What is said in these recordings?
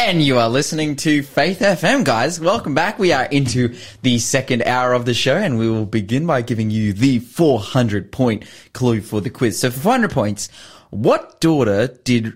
And you are listening to Faith FM, guys. Welcome back. We are into the second hour of the show, and we will begin by giving you the 400-point clue for the quiz. So for 400 points, what daughter did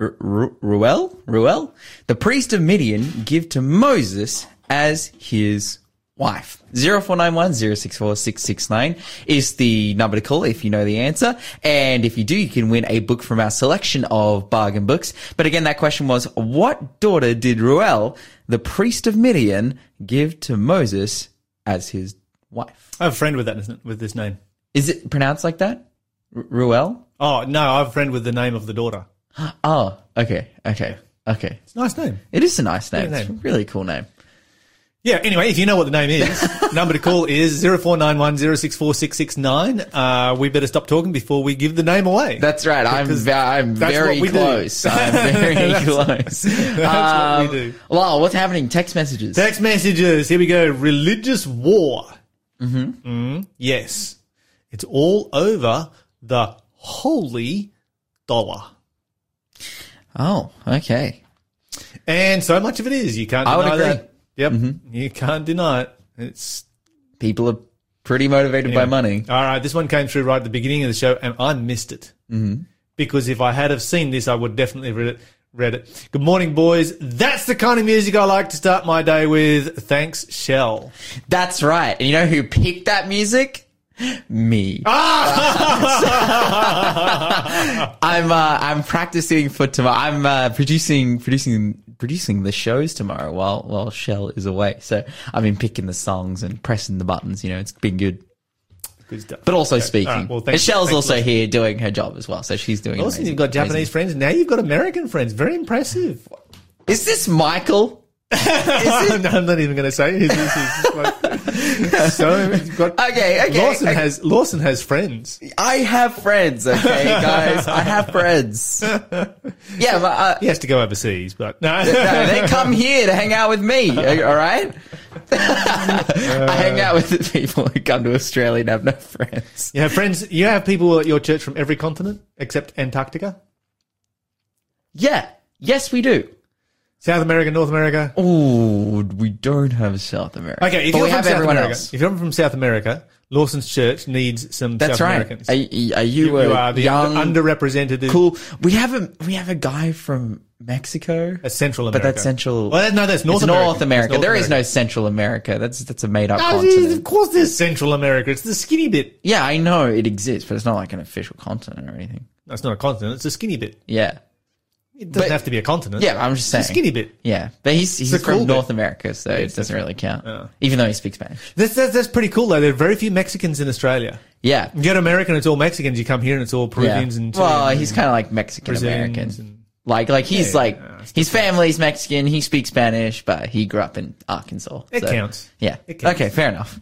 Ruel, the priest of Midian, give to Moses as his wife? 0491 064 669 is the number to call if you know the answer. And if you do, you can win a book from our selection of bargain books. But again, that question was, what daughter did Ruel, the priest of Midian, give to Moses as his wife? I have a friend with that, isn't it, with this name. Is it pronounced like that? Ruel? Oh, no, I have a friend with the name of the daughter. Oh, okay. It's a nice name. It is a nice name. It's a really cool name. Yeah, anyway, if you know what the name is, number to call is 0491 064 669. We better stop talking before we give the name away. That's right. I'm very close. I'm very close. That's what we do. Wow, what's happening? Text messages. Here we go. Religious war. Mm-hmm. Yes. It's all over the holy dollar. Oh, okay. And so much of it is. You can't deny that. Yep, You can't deny it. People are pretty motivated by money. All right, this one came through right at the beginning of the show, and I missed it because if I had have seen this, I would definitely have read it. Good morning, boys. That's the kind of music I like to start my day with. Thanks, Shell. That's right. And you know who picked that music? Me. I'm practicing for tomorrow. I'm producing the shows tomorrow while Shell is away. So I've been picking the songs and pressing the buttons. You know, it's been good. Good stuff. But also speaking. Right, well, and Shell's also here doing her job as well. So she's doing amazing. Lawson, you've got Japanese friends. Now you've got American friends. Very impressive. Is this Michael? No, I'm not even going to say it. Lawson has friends. I have friends, okay, guys. I have friends. Yeah, but he has to go overseas, but no, they come here to hang out with me. All right, I hang out with the people who come to Australia and have no friends. You have friends. You have people at your church from every continent except Antarctica. Yeah. Yes, we do. South America, North America. Oh, we don't have South America. Okay, if you're from South America, Lawson's Church needs some South Americans. That's right. Are you the young, underrepresented? Cool. We have a guy from Mexico. That's Central America. But that's Central. Well, no, that's North America. North America. There is no Central America. That's a made-up continent. Of course, there's Central America. It's the skinny bit. Yeah, I know it exists, but it's not like an official continent or anything. No, it's not a continent. It's a skinny bit. Yeah. It doesn't have to be a continent. Yeah, I'm just saying. It's a skinny bit. Yeah, but he's from North America, so it doesn't really count, even though he speaks Spanish. That's pretty cool, though. There are very few Mexicans in Australia. Yeah. You go to America and it's all Mexicans. You come here and it's all Peruvians and Chileans. Well, he's kind of like Mexican-American. His family's Mexican. He speaks Spanish, but he grew up in Arkansas. It counts. Yeah. It counts. Okay, fair enough.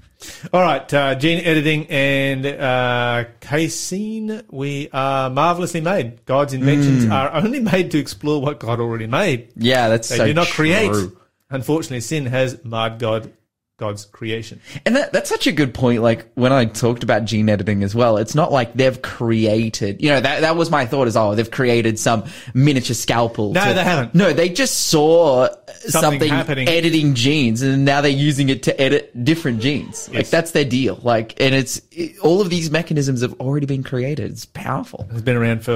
All right, gene editing and casein, we are marvelously made. God's inventions are only made to explore what God already made. Yeah, they do not create. Unfortunately, sin has marred God's creation. And that's such a good point. Like when I talked about gene editing as well, it's not like they've created, that was my thought is, they've created some miniature scalpel. No, they haven't. No, they just saw something happening, editing genes, and now they're using it to edit different genes. Yes. Like that's their deal. Like, and all of these mechanisms have already been created. It's powerful. It's been around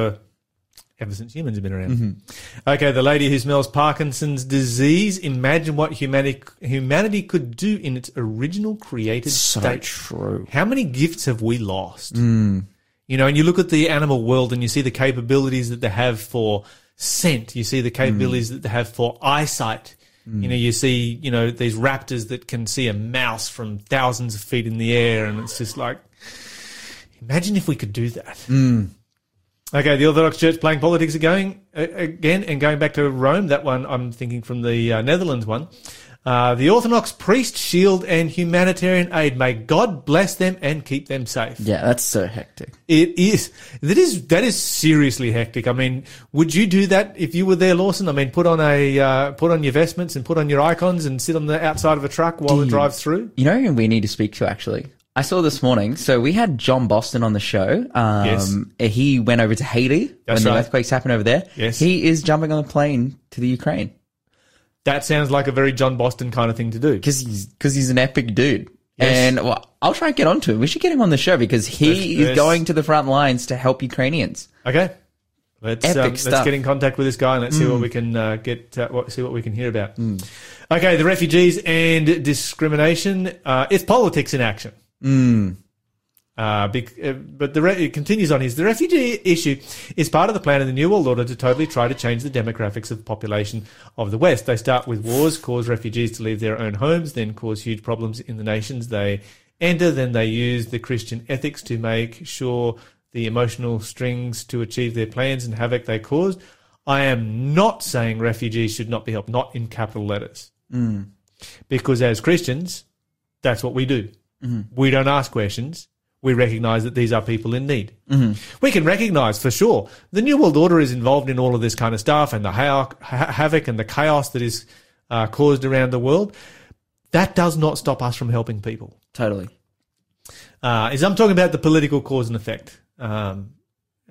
ever since humans have been around. Mm-hmm. Okay, the lady who smells Parkinson's disease. Imagine what humanity could do in its original created state. So true. How many gifts have we lost? And you look at the animal world and you see the capabilities that they have for scent. You see the capabilities that they have for eyesight. You see, these raptors that can see a mouse from thousands of feet in the air, and it's just like, imagine if we could do that. Okay, the Orthodox Church playing politics again and going back to Rome. That one I'm thinking from the Netherlands one. The Orthodox priest shield and humanitarian aid. May God bless them and keep them safe. Yeah, that's so hectic. It is. That is seriously hectic. I mean, would you do that if you were there, Lawson? I mean, put on your vestments and put on your icons and sit on the outside of a truck while it drives through? You know who we need to speak to, actually? I saw this morning, so we had John Boston on the show. Yes. He went over to Haiti when the earthquakes happened over there. Yes. He is jumping on a plane to the Ukraine. That sounds like a very John Boston kind of thing to do. Because he's an epic dude. Yes. And well, I'll try and get onto him. We should get him on the show because he is going to the front lines to help Ukrainians. Okay. Let's get in contact with this guy and let's see what we can see what we can hear about. Okay, the refugees and discrimination. It's politics in action. But it continues on. The refugee issue is part of the plan in the New World Order to totally try to change the demographics of the population of the West. They start with wars, cause refugees to leave their own homes, then cause huge problems in the nations they enter. Then they use the Christian ethics to make sure the emotional strings to achieve their plans and havoc they caused. I am not saying refugees should not be helped, not in capital letters, because as Christians, that's what we do. We don't ask questions. We recognise that these are people in need. We can recognise for sure the New World Order is involved in all of this kind of stuff and the havoc and the chaos that is caused around the world. That does not stop us from helping people. Totally. I'm talking about the political cause and effect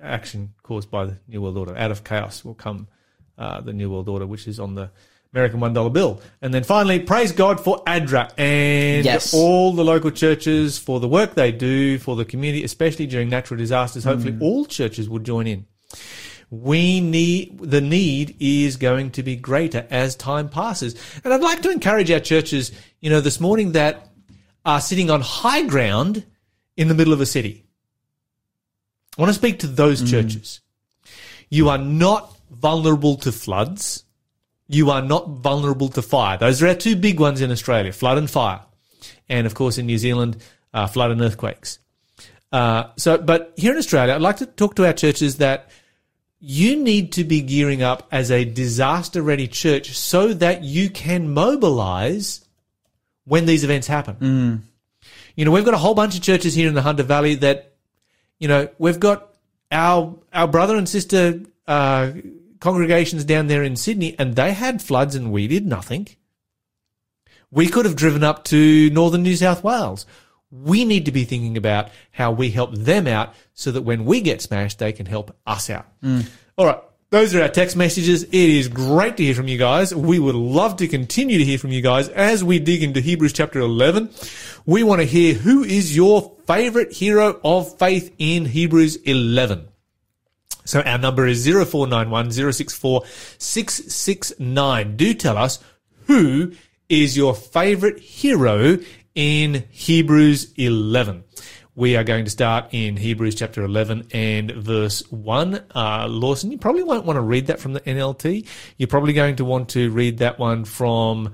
action caused by the New World Order. Out of chaos will come the New World Order, which is on the American $1 bill. And then finally, praise God for ADRA and all the local churches for the work they do for the community, especially during natural disasters. Hopefully all churches will join in. The need is going to be greater as time passes. And I'd like to encourage our churches, this morning that are sitting on high ground in the middle of a city. I want to speak to those churches. You are not vulnerable to floods. You are not vulnerable to fire. Those are our two big ones in Australia, flood and fire. And, of course, in New Zealand, flood and earthquakes. But here in Australia, I'd like to talk to our churches that you need to be gearing up as a disaster-ready church so that you can mobilise when these events happen. We've got a whole bunch of churches here in the Hunter Valley that, we've got our brother and sister congregations down there in Sydney, and they had floods and we did nothing. We could have driven up to northern New South Wales. We need to be thinking about how we help them out so that when we get smashed, they can help us out. All right, those are our text messages. It is great to hear from you guys. We would love to continue to hear from you guys as we dig into Hebrews chapter 11. We want to hear who is your favourite hero of faith in Hebrews 11. So our number is 0491 064 669. Do tell us who is your favourite hero in Hebrews 11. We are going to start in Hebrews chapter 11 and verse 1. Lawson, you probably won't want to read that from the NLT. You're probably going to want to read that one from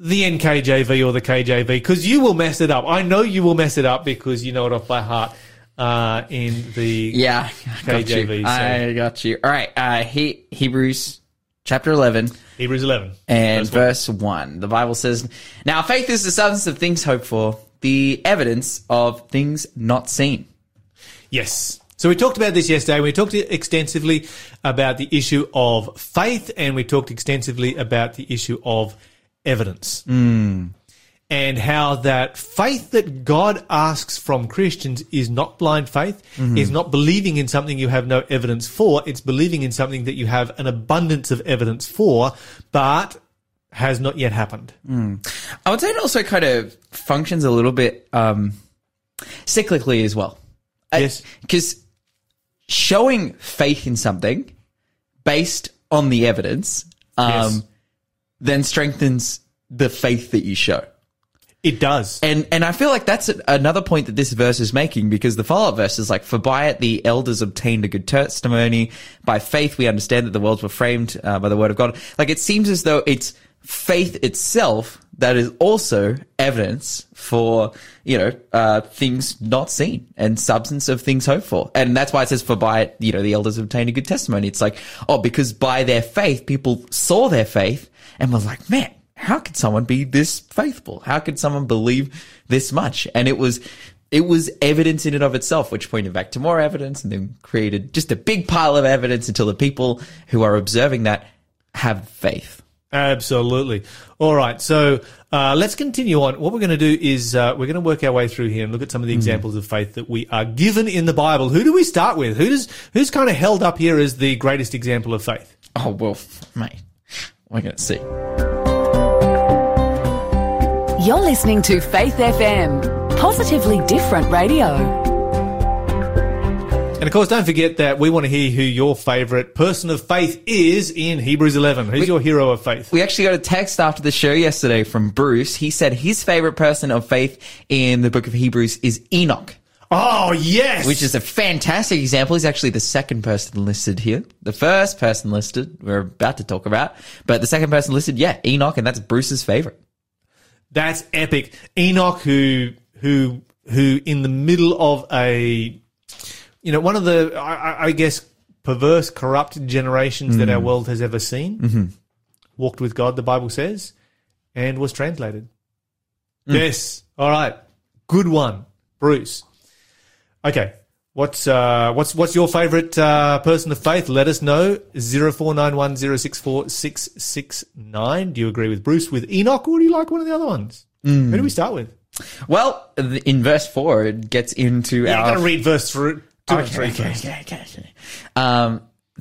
the NKJV or the KJV because you will mess it up. I know you will mess it up because you know it off by heart. KJV. I got you. All right. Hebrews chapter 11. Hebrews 11. And verse 1. The Bible says, "Now faith is the substance of things hoped for, the evidence of things not seen." Yes. So we talked about this yesterday. We talked extensively about the issue of faith and we talked extensively about the issue of evidence. And how that faith that God asks from Christians is not blind faith, is not believing in something you have no evidence for. It's believing in something that you have an abundance of evidence for, but has not yet happened. I would say it also kind of functions a little bit cyclically as well. Yes. Because showing faith in something based on the evidence then strengthens the faith that you show. It does. And I feel like that's another point that this verse is making because the follow-up verse is like, "For by it the elders obtained a good testimony. By faith we understand that the worlds were framed by the word of God." Like it seems as though it's faith itself that is also evidence for, things not seen and substance of things hoped for. And that's why it says, "For by it, the elders obtained a good testimony." It's like, because by their faith, people saw their faith and was like, man, how could someone be this faithful? How could someone believe this much? And it was evidence in and of itself, which pointed back to more evidence and then created just a big pile of evidence until the people who are observing that have faith. Absolutely. All right. So let's continue on. What we're going to do is we're going to work our way through here and look at some of the examples of faith that we are given in the Bible. Who do we start with? Who's kind of held up here as the greatest example of faith? Mate, we're going to see. You're listening to Faith FM, positively different radio. And of course, don't forget that we want to hear who your favourite person of faith is in Hebrews 11. Who's your hero of faith? We actually got a text after the show yesterday from Bruce. He said his favourite person of faith in the book of Hebrews is Enoch. Oh, yes! Which is a fantastic example. He's actually the second person listed here. The first person listed, we're about to talk about. But the second person listed, yeah, Enoch, and that's Bruce's favourite. That's epic. Enoch, who in the middle of a... one of the, I guess, perverse, corrupt generations that our world has ever seen, walked with God, the Bible says, and was translated. Yes. All right. Good one, Bruce. Okay. What's your favourite person of faith? Let us know. 0491 064 669. Do you agree with Bruce, with Enoch, or do you like one of the other ones? Who do we start with? Well, in verse 4, it gets into our... I'm going to read verse 3.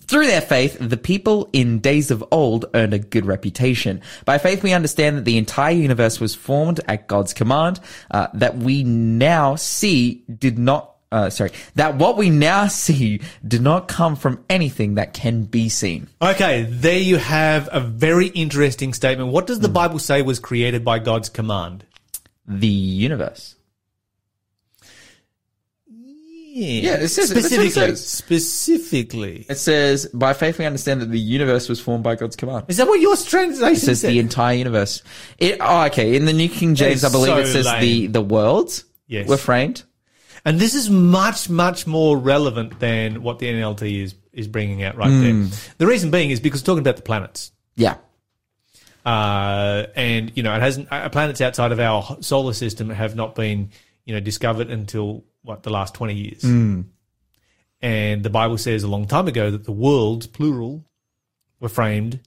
Through their faith, the people in days of old earned a good reputation. By faith, we understand that the entire universe was formed at God's command, that what we now see did not come from anything that can be seen. Okay, there you have a very interesting statement. What does the Bible say was created by God's command? The universe. Yeah, it says specifically. It says, by faith we understand that the universe was formed by God's command. Is that what your translation says? It says the entire universe. In the New King James, I believe it says the worlds were framed. And this is much, much more relevant than what the NLT is bringing out right there. The reason being is because it's talking about the planets. Yeah. And it hasn't. Planets outside of our solar system have not been, discovered until the last 20 years. And the Bible says a long time ago that the worlds, plural, were framed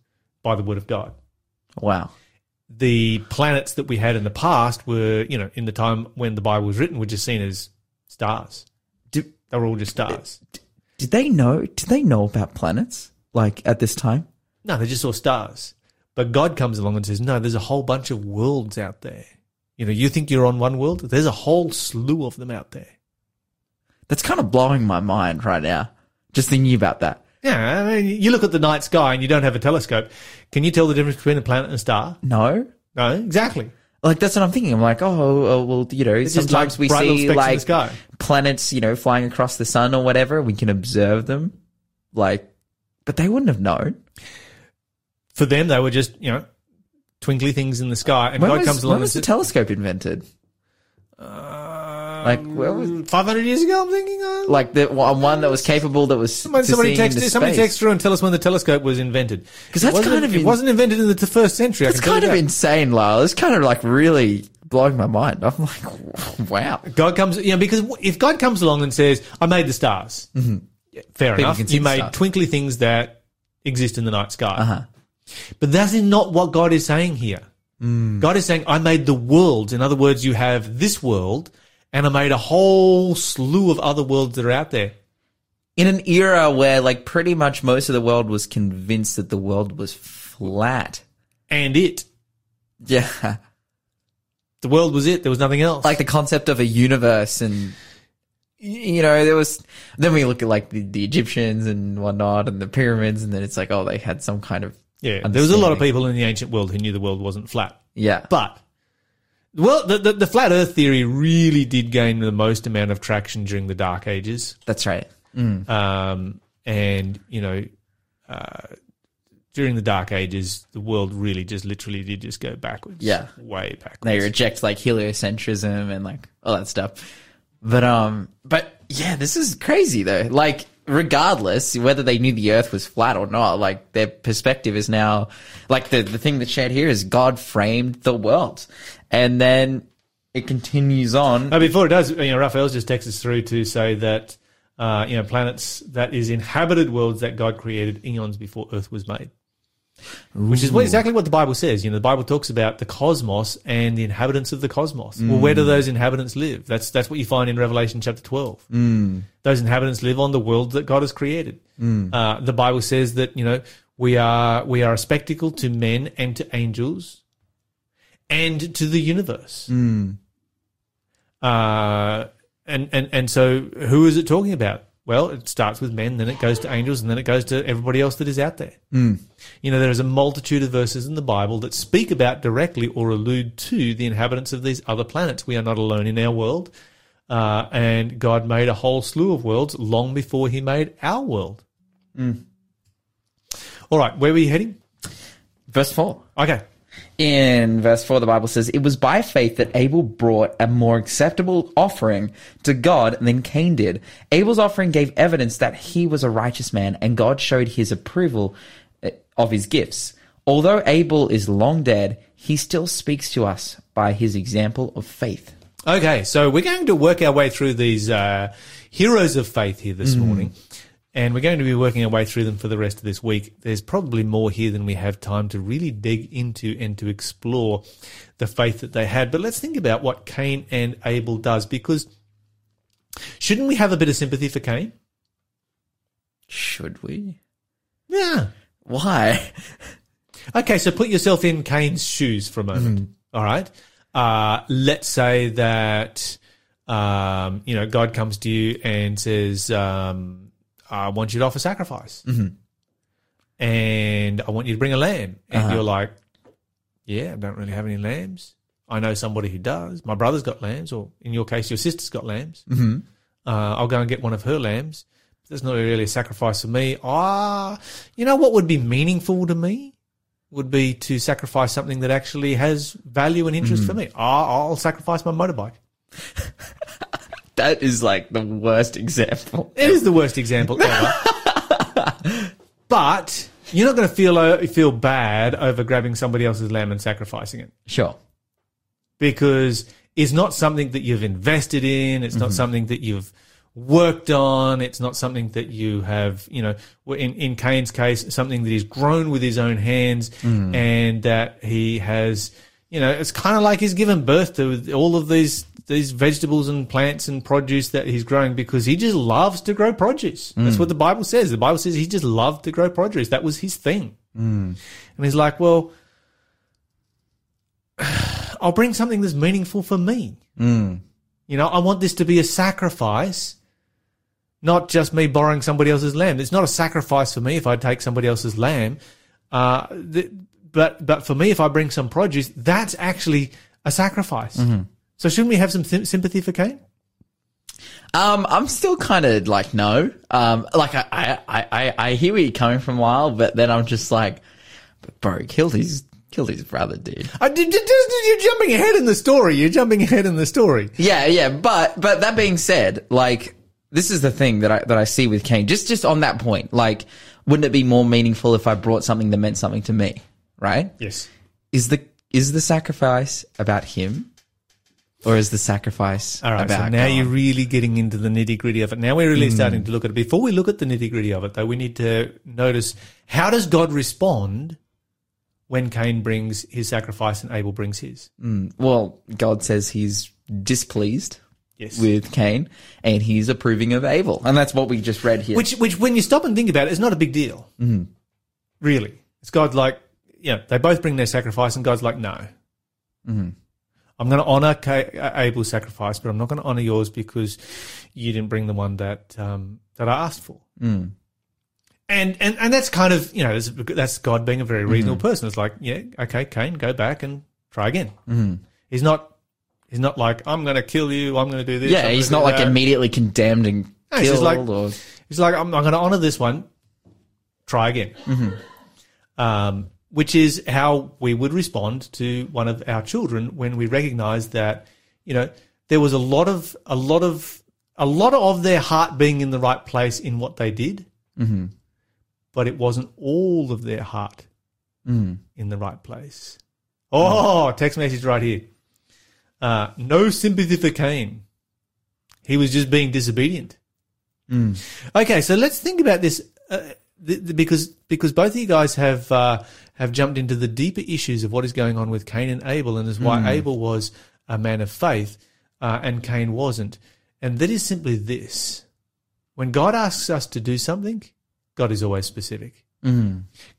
by the word of God. Wow. The planets that we had in the past were, in the time when the Bible was written, were just seen as stars. They were all just stars. Did they know? Did they know about planets at this time? No, they just saw stars. But God comes along and says, no, there's a whole bunch of worlds out there. You think you're on one world? There's a whole slew of them out there. That's kind of blowing my mind right now, just thinking about that. Yeah, I mean, you look at the night sky and you don't have a telescope. Can you tell the difference between a planet and a star? No, exactly. That's what I'm thinking. I'm like, sometimes we see, planets, flying across the sun or whatever. We can observe them, but they wouldn't have known. For them, they were just, twinkly things in the sky. And God comes along. When was the telescope invented? 500 years ago, I'm thinking of? One that was capable, that was somebody text through and tell us when the telescope was invented. Because it wasn't invented in the first century. It's kind of insane, Lyle. It's kind of really blowing my mind. I'm like, wow. God comes, because if God comes along and says, I made the stars, fair enough. You made twinkly things that exist in the night sky. But that's not what God is saying here. God is saying, I made the worlds. In other words, you have this world, and I made a whole slew of other worlds that are out there. In an era where, pretty much most of the world was convinced that the world was flat. Yeah. The world was it. There was nothing else. The concept of a universe and... there was, then we look at the Egyptians and whatnot and the pyramids, and then it's they had some kind of. Yeah, there was a lot of people in the ancient world who knew the world wasn't flat. Yeah. But, the flat earth theory really did gain the most amount of traction during the Dark Ages. That's right. During the Dark Ages, the world really just literally did just go backwards. Yeah. Way backwards. They reject heliocentrism and all that stuff. But yeah, this is crazy though. Regardless whether they knew the earth was flat or not, their perspective is now, the thing that's shared here is God framed the world. And then it continues on. Now, before it does, Raphael's just texted us through to say that, planets that is inhabited worlds that God created eons before earth was made. Ooh. Which is exactly what the Bible says. The Bible talks about the cosmos and the inhabitants of the cosmos. Well, where do those inhabitants live? That's what you find in Revelation chapter 12. Those inhabitants live on the world that God has created. The Bible says that we are a spectacle to men and to angels, and to the universe. Mm. And so who is it talking about? Well, it starts with men, then it goes to angels, and then it goes to everybody else that is out there. Mm. You know, there is a multitude of verses in the Bible that speak about directly or allude to the inhabitants of these other planets. We are not alone in our world, and God made a whole slew of worlds long before he made our world. Mm. All right, where were you heading? Verse 4. Okay. In verse 4, the Bible says, "It was by faith that Abel brought a more acceptable offering to God than Cain did. Abel's offering gave evidence that he was a righteous man, and God showed his approval of his gifts. Although Abel is long dead, he still speaks to us by his example of faith." Okay, so we're going to work our way through these heroes of faith here this morning. And we're going to be working our way through them for the rest of this week. There's probably more here than we have time to really dig into and to explore the faith that they had. But let's think about what Cain and Abel does, because shouldn't we have a bit of sympathy for Cain? Should we? Yeah. Why? Okay, so put yourself in Cain's shoes for a moment, all right? Let's say that, you know, God comes to you and says... I want you to offer sacrifice, and I want you to bring a lamb. And you're like, yeah, I don't really have any lambs. I know somebody who does. My brother's got lambs, or in your case, your sister's got lambs. I'll go and get one of her lambs. That's not really a sacrifice for me. You know what would be meaningful to me would be to sacrifice something that actually has value and interest for me. I'll sacrifice my motorbike. That is like the worst example. It is the worst example ever. But you're not going to feel bad over grabbing somebody else's lamb and sacrificing it. Sure. Because it's not something that you've invested in. It's not something that you've worked on. It's not something that you have, you know, in Cain's case, something that he's grown with his own hands and that he has, you know, it's kind of like he's given birth to all of these vegetables and plants and produce that he's growing because he just loves to grow produce. That's what the Bible says. The Bible says he just loved to grow produce. That was his thing. And he's like, well, I'll bring something that's meaningful for me. You know, I want this to be a sacrifice, not just me borrowing somebody else's lamb. It's not a sacrifice for me if I take somebody else's lamb. But for me, if I bring some produce, that's actually a sacrifice. So shouldn't we have some sympathy for Cain? I'm still kind of like, no. Like I hear where you're coming from, Wild, but then I'm just like, but bro, killed his brother, dude. You're jumping ahead in the story. Yeah. But that being said, like this is the thing that I see with Cain. Just on that point, like, wouldn't it be more meaningful if I brought something that meant something to me? Right? Yes. Is the sacrifice about him? Or is the sacrifice about God? You're really getting into the nitty-gritty of it. Now we're really starting to look at it. Before we look at the nitty-gritty of it, though, we need to notice how does God respond when Cain brings his sacrifice and Abel brings his? Well, God says he's displeased with Cain and he's approving of Abel. And that's what we just read here. Which when you stop and think about it, it's not a big deal, really. It's God like, yeah, they both bring their sacrifice and God's like, no. I'm going to honour Abel's sacrifice, but I'm not going to honour yours because you didn't bring the one that I asked for. And that's kind of, you know, that's God being a very reasonable person. It's like, yeah, okay, Cain, go back and try again. He's not like, I'm going to kill you, I'm going to do this. Yeah, he's not like immediately condemned and killed. He's like, I'm going to honour this one, try again. Which is how we would respond to one of our children when we recognise that, you know, there was a lot of their heart being in the right place in what they did, but it wasn't all of their heart in the right place. Text message right here. No sympathy for Cain. He was just being disobedient. Okay, so let's think about this. Because both of you guys have jumped into the deeper issues of what is going on with Cain and Abel, and is why Abel was a man of faith and Cain wasn't. And that is simply this. When God asks us to do something, God is always specific.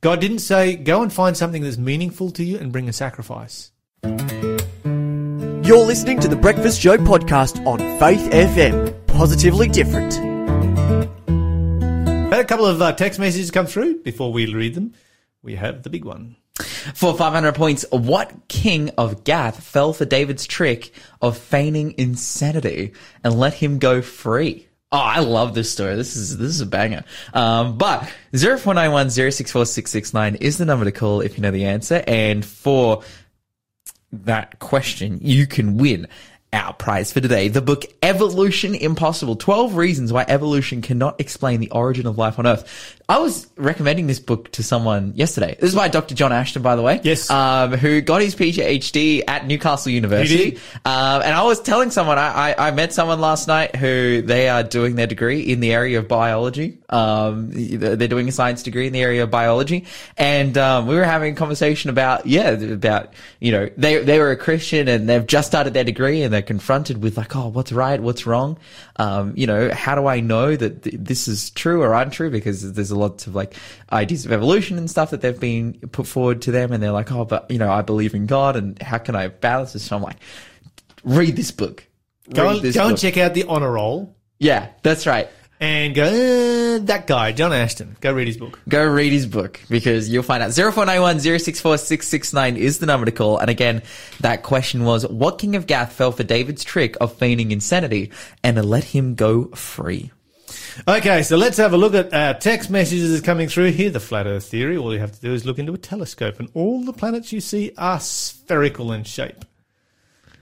God didn't say, go and find something that's meaningful to you and bring a sacrifice. You're listening to The Breakfast Show podcast on Faith FM. Positively different. Had a couple of text messages come through. Before we read them, we have the big one. For 500 points, what king of Gath fell for David's trick of feigning insanity and let him go free? Oh, I love this story. This is a banger. But 0491 064669 is the number to call if you know the answer. And for that question, you can win our prize for today, the book Evolution Impossible, 12 Reasons Why Evolution Cannot Explain the Origin of Life on Earth. I was recommending this book to someone yesterday. This is by Dr. John Ashton, by the way. Yes. Who got his PhD at Newcastle University. He did. And I was telling someone, I met someone last night who they are doing their degree in the area of biology. They're doing a science degree in the area of biology. And we were having a conversation about they were a Christian and they've just started their degree and they're confronted with like, oh, what's right, what's wrong? How do I know that this is true or untrue? Because there's a lot of like ideas of evolution and stuff that they've been put forward to them, and they're like, oh, but I believe in God, and how can I balance this? So I'm like, read this book. Go and check out the honor roll. Yeah, that's right. And go, that guy, John Ashton. Go read his book. Go read his book, because you'll find out. 0491 064 669 is the number to call. And again, that question was, what king of Gath fell for David's trick of feigning insanity and let him go free? Okay, so let's have a look at our text messages coming through here. The flat earth theory, all you have to do is look into a telescope and all the planets you see are spherical in shape.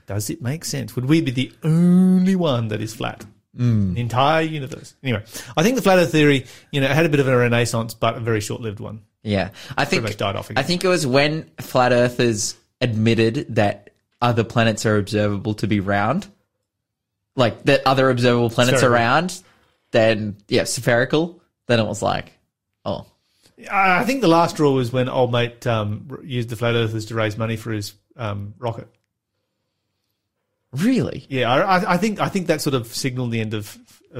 Does it make sense? Would we be the only one that is flat? The entire universe. Anyway, I think the flat earth theory, had a bit of a renaissance, but a very short-lived one. Yeah. Pretty much died off again. I think it was when flat earthers admitted that other planets are observable to be round, like that other observable planets spherical. Are round, then, yeah, spherical, then it was like, oh. I think the last straw was when old mate used the flat earthers to raise money for his rocket. Really? Yeah, I think that sort of signaled the end of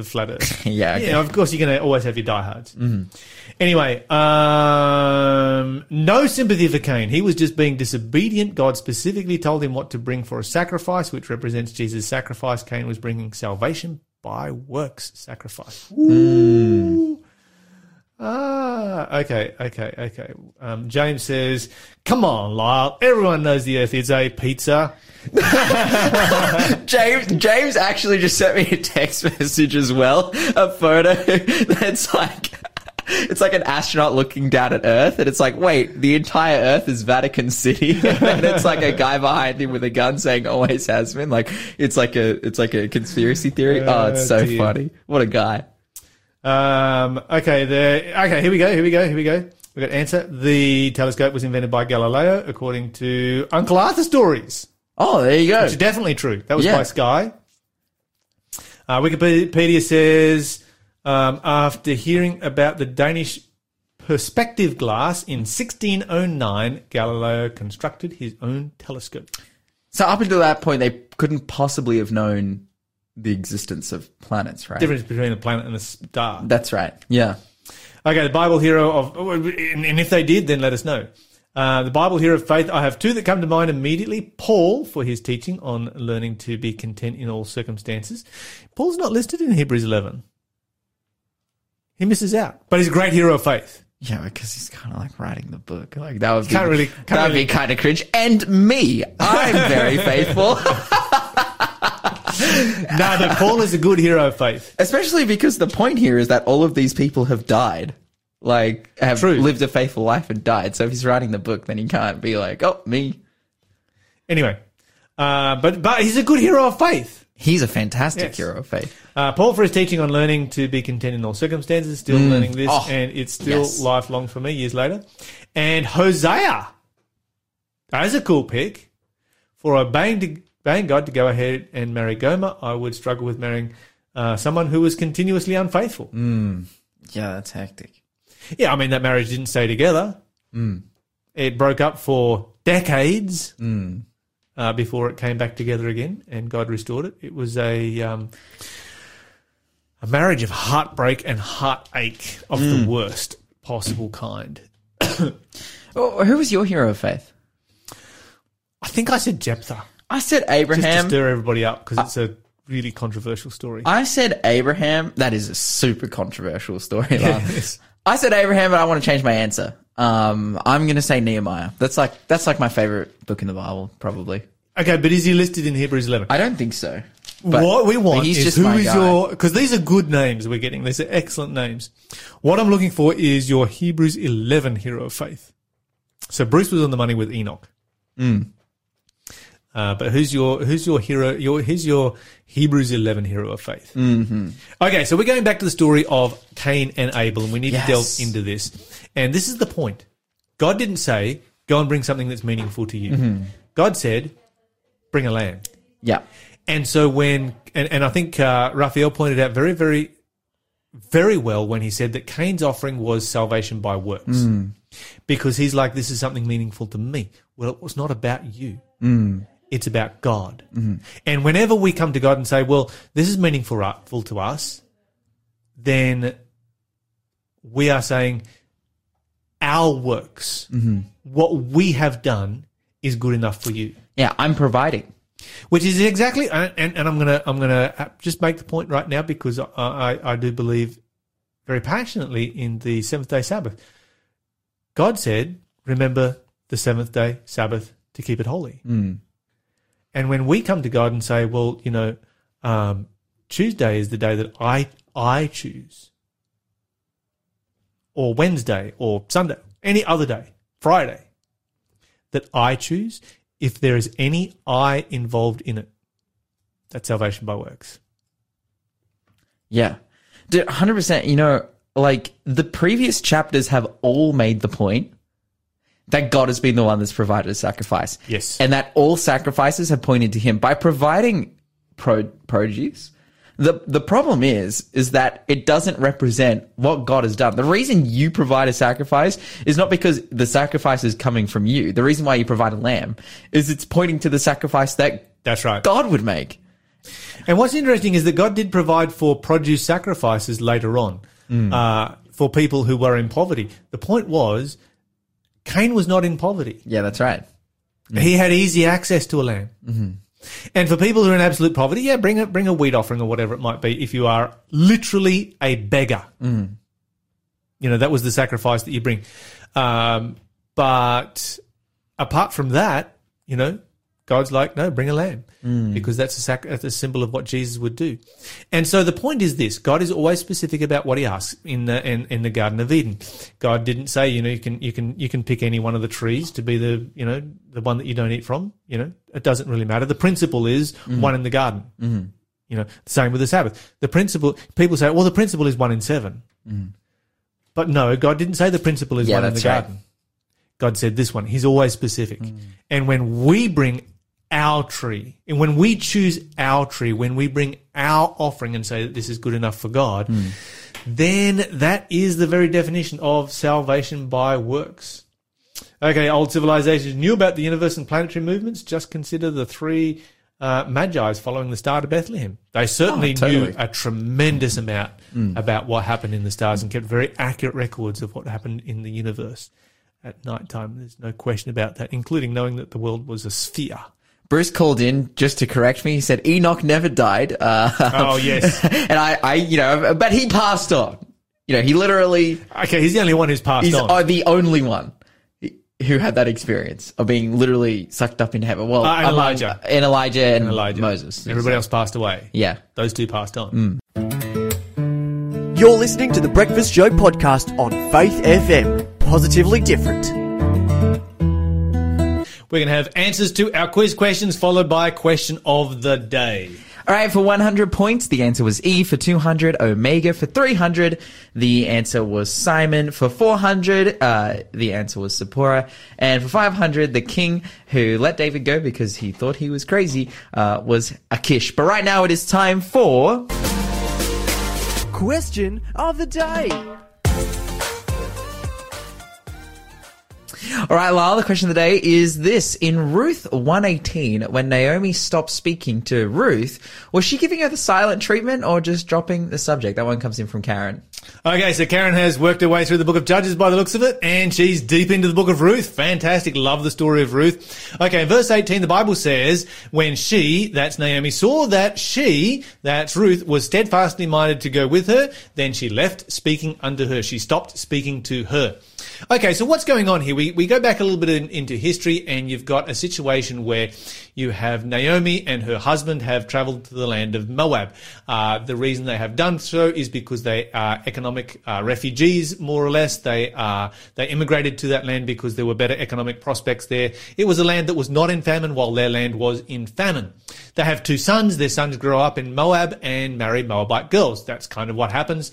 flat earth. Yeah, okay. Yeah. Of course, you're going to always have your diehards. Mm-hmm. Anyway, no sympathy for Cain. He was just being disobedient. God specifically told him what to bring for a sacrifice, which represents Jesus' sacrifice. Cain was bringing salvation by works sacrifice. Ooh. Mm. Ah, okay. James says, come on, Lyle, everyone knows the earth is a pizza. James actually just sent me a text message as well, a photo that's like, it's like an astronaut looking down at Earth, and it's like, wait, the entire Earth is Vatican City, and it's like a guy behind him with a gun saying always has been, like, it's like a conspiracy theory. Oh, it's so funny. What a guy. Okay, here we go. We got an answer. The telescope was invented by Galileo, according to Uncle Arthur stories. Oh, there you go. Which is definitely true. That was by Sky. Wikipedia says, after hearing about the Danish perspective glass in 1609, Galileo constructed his own telescope. So up until that point, they couldn't possibly have known the existence of planets, right? Difference between a planet and a star. That's right. Yeah. Okay, the Bible hero of, and if they did, then let us know. The Bible hero of faith, I have two that come to mind immediately. Paul, for his teaching on learning to be content in all circumstances. Paul's not listed in Hebrews 11. He misses out, but he's a great hero of faith. Yeah, because he's kind of like writing the book. Like that would be be kind of cringe. And me, I'm very faithful. No, but Paul is a good hero of faith. Especially because the point here is that all of these people have died, lived a faithful life and died. So if he's writing the book, then he can't be like, oh, me. Anyway, but he's a good hero of faith. He's a fantastic hero of faith. Paul for his teaching on learning to be content in all circumstances, still learning this, and it's still lifelong for me years later. And Hosea, that is a cool pick, for obeying God to go ahead and marry Gomer. I would struggle with marrying someone who was continuously unfaithful. Mm. Yeah, that's hectic. Yeah, I mean, that marriage didn't stay together. Mm. It broke up for decades before it came back together again, and God restored it. It was a marriage of heartbreak and heartache of the worst possible kind. Who was your hero of faith? I think I said Jephthah. I said Abraham. Just to stir everybody up because it's a really controversial story. I said Abraham. That is a super controversial story. Yes. I said Abraham, but I want to change my answer. I'm going to say Nehemiah. That's like my favorite book in the Bible, probably. Okay, but is he listed in Hebrews 11? I don't think so. But what we want is who is your... Because these are good names we're getting. These are excellent names. What I'm looking for is your Hebrews 11 hero of faith. So Bruce was on the money with Enoch. Mm. But who's your hero? Who's your Hebrews 11 hero of faith? Mm-hmm. Okay, so we're going back to the story of Cain and Abel, and we need to delve into this. And this is the point. God didn't say, go and bring something that's meaningful to you. Mm-hmm. God said, bring a lamb. Yeah. And so when – and I think Raphael pointed out very, very, very well when he said that Cain's offering was salvation by works because he's like, this is something meaningful to me. Well, it was not about you. Mm. It's about God. Mm-hmm. And whenever we come to God and say, well, this is meaningful to us, then we are saying our works, what we have done is good enough for you. Yeah, I'm providing. Which is exactly, and I'm gonna just make the point right now because I do believe very passionately in the seventh-day Sabbath. God said, remember the seventh-day Sabbath to keep it holy. Mm. And when we come to God and say, well, you know, Tuesday is the day that I choose, or Wednesday, or Sunday, any other day, Friday, that I choose, if there is any I involved in it, that's salvation by works. Yeah. 100%. You know, like the previous chapters have all made the point that God has been the one that's provided a sacrifice. Yes. And that all sacrifices have pointed to him. By providing produce, the problem is that it doesn't represent what God has done. The reason you provide a sacrifice is not because the sacrifice is coming from you. The reason why you provide a lamb is it's pointing to the sacrifice that That's right. God would make. And what's interesting is that God did provide for produce sacrifices later on for people who were in poverty. The point was Cain was not in poverty. Yeah, that's right. Mm. He had easy access to a lamb. Mm-hmm. And for people who are in absolute poverty, yeah, bring a wheat offering or whatever it might be if you are literally a beggar. Mm. You know, that was the sacrifice that you bring. But apart from that, you know, God's like, no, bring a lamb because that's a symbol of what Jesus would do. And so the point is this: God is always specific about what he asks in the Garden of Eden. God didn't say, you know, you can pick any one of the trees to be the one that you don't eat from. You know, it doesn't really matter. The principle is one in the garden. Mm-hmm. You know, same with the Sabbath. The principle, people say, well, the principle is 1 in 7. Mm. But no, God didn't say the principle is one in the garden. God said this one. He's always specific. Mm. And when we bring our tree, and when we choose our tree, when we bring our offering and say that this is good enough for God, then that is the very definition of salvation by works. Okay, old civilizations knew about the universe and planetary movements. Just consider the 3 Magi's following the star to Bethlehem. They certainly knew a tremendous amount about what happened in the stars and kept very accurate records of what happened in the universe at nighttime. There's no question about that, including knowing that the world was a sphere. Bruce called in just to correct me. He said Enoch never died. Oh yes, and I, you know, but he passed on. You know, he literally. Okay, he's the only one who's passed on. He's the only one who had that experience of being literally sucked up in heaven. Well, Elijah and Moses. Everybody else passed away. Yeah, those two passed on. Mm. You're listening to the Breakfast Show podcast on Faith FM. Positively different. We're going to have answers to our quiz questions followed by question of the day. All right, for 100 points, the answer was E. For 200, Omega. For 300, the answer was Simon. For 400, the answer was Zipporah. And for 500, the king who let David go because he thought he was crazy was Achish. But right now it is time for... Question of the day. All right, Lyle, the question of the day is this. In Ruth 1:18, when Naomi stopped speaking to Ruth, was she giving her the silent treatment or just dropping the subject? That one comes in from Karen. Okay, so Karen has worked her way through the book of Judges by the looks of it, and she's deep into the book of Ruth. Fantastic. Love the story of Ruth. Okay, verse 18, the Bible says, when she, that's Naomi, saw that she, that's Ruth, was steadfastly minded to go with her, then she left speaking unto her. She stopped speaking to her. Okay, so what's going on here? We go back a little bit into history, and you've got a situation where you have Naomi and her husband have traveled to the land of Moab. The reason they have done so is because they are economic refugees, more or less. They immigrated to that land because there were better economic prospects there. It was a land that was not in famine while their land was in famine. They have two sons. Their sons grow up in Moab and marry Moabite girls. That's kind of what happens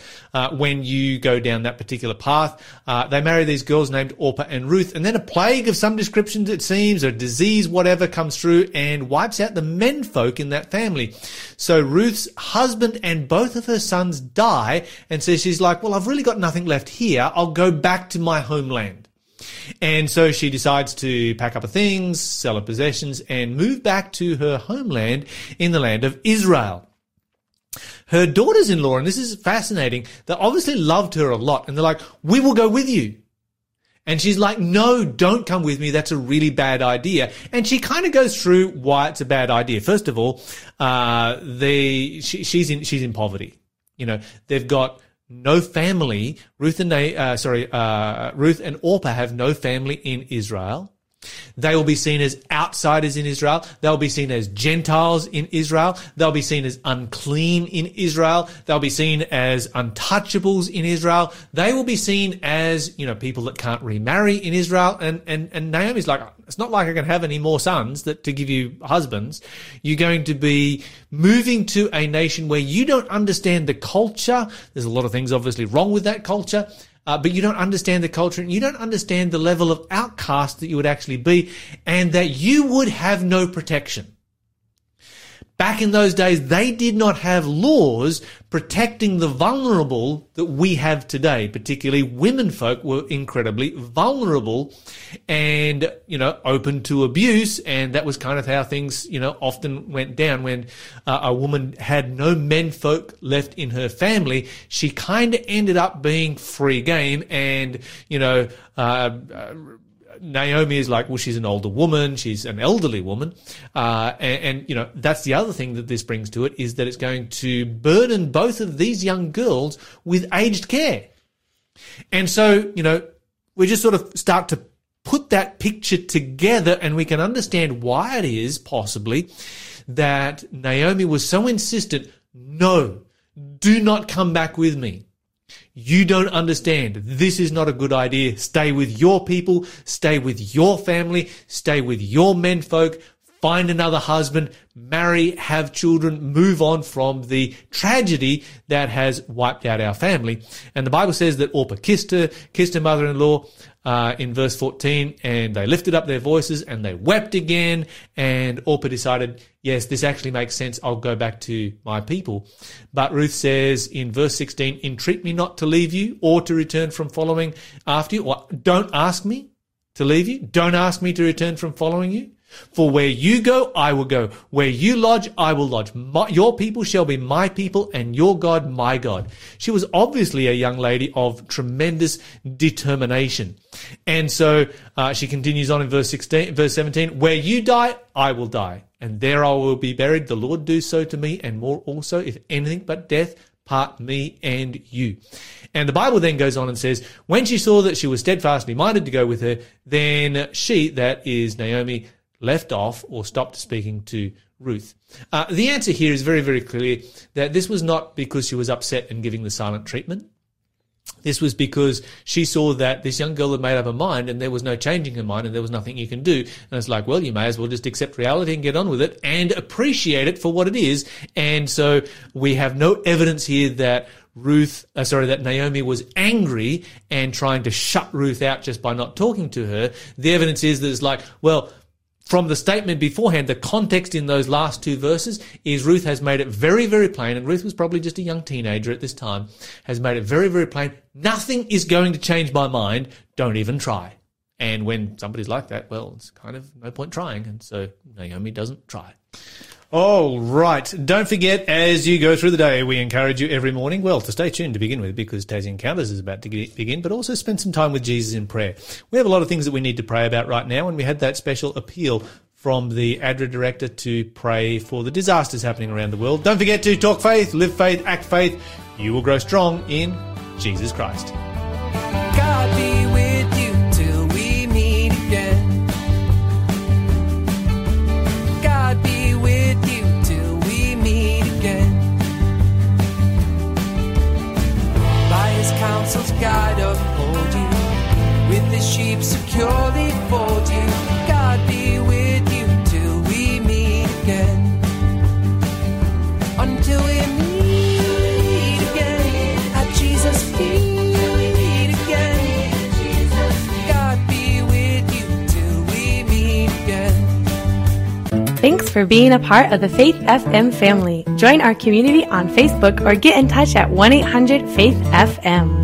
when you go down that particular path. They marry these girls named Orpah and Ruth, and then a plague of some descriptions, it seems, or disease, whatever, comes through and wipes out the menfolk in that family. So Ruth's husband and both of her sons die, and so she's like, well, I've really got nothing left here. I'll go back to my homeland. And so she decides to pack up her things, sell her possessions, and move back to her homeland in the land of Israel. Her daughters-in-law, and this is fascinating, they obviously loved her a lot, and they're like, we will go with you. And she's like, no, don't come with me. That's a really bad idea. And she kind of goes through why it's a bad idea. First of all, she's in poverty. You know, they've got no family. Ruth and Orpah have no family in Israel. They will be seen as outsiders in Israel. They'll be seen as Gentiles in Israel. They'll be seen as unclean in Israel. They'll be seen as untouchables in Israel. They will be seen as, you know, people that can't remarry in Israel. And Naomi's like, it's not like I can have any more sons to give you husbands. You're going to be moving to a nation where you don't understand the culture. There's a lot of things obviously wrong with that culture. But you don't understand the culture, and you don't understand the level of outcast that you would actually be, and that you would have no protection. Back in those days, they did not have laws protecting the vulnerable that we have today. Particularly women folk were incredibly vulnerable and, you know, open to abuse. And that was kind of how things, you know, often went down when a woman had no men folk left in her family. She kind of ended up being free game and, you know, Naomi is like, well, she's an older woman, she's an elderly woman, and you know, that's the other thing that this brings to it, is that it's going to burden both of these young girls with aged care. And so, you know, we just sort of start to put that picture together, and we can understand why it is possibly that Naomi was so insistent, no, do not come back with me. You don't understand. This is not a good idea. Stay with your people. Stay with your family. Stay with your menfolk. Find another husband. Marry. Have children. Move on from the tragedy that has wiped out our family. And the Bible says that Orpah kissed her mother-in-law in verse 14, and they lifted up their voices and they wept again. And Orpah decided, yes, this actually makes sense. I'll go back to my people. But Ruth says in verse 16, entreat me not to leave you or to return from following after you, or don't ask me to leave you. Don't ask me to return from following you. For where you go, I will go. Where you lodge, I will lodge. Your people shall be my people, and your God, my God. She was obviously a young lady of tremendous determination. And so she continues on in verse 17, where you die, I will die, and there I will be buried. The Lord do so to me, and more also, if anything but death part me and you. And the Bible then goes on and says, when she saw that she was steadfastly minded to go with her, then she, that is Naomi, left off or stopped speaking to Ruth. The answer here is very, very clear that this was not because she was upset and giving the silent treatment. This was because she saw that this young girl had made up her mind, and there was no changing her mind, and there was nothing you can do. And it's like, well, you may as well just accept reality and get on with it and appreciate it for what it is. And so we have no evidence here that Naomi was angry and trying to shut Ruth out just by not talking to her. The evidence is that it's like, well, from the statement beforehand, the context in those last two verses is Ruth has made it very, very plain, and Ruth was probably just a young teenager at this time, has made it very, very plain, nothing is going to change my mind, don't even try. And when somebody's like that, well, it's kind of no point trying, and so Naomi doesn't try. All right. Don't forget, as you go through the day, we encourage you every morning, well, to stay tuned to begin with, because Daisy Encounters is about to begin, but also spend some time with Jesus in prayer. We have a lot of things that we need to pray about right now, and we had that special appeal from the ADRA director to pray for the disasters happening around the world. Don't forget to talk faith, live faith, act faith. You will grow strong in Jesus Christ. God be with you till we meet again. Counsels guide uphold you, with the sheep securely fold you. God be with you till we meet again, until we meet again at Jesus' feet. Thanks for being a part of the Faith FM family. Join our community on Facebook or get in touch at 1-800-FAITH-FM.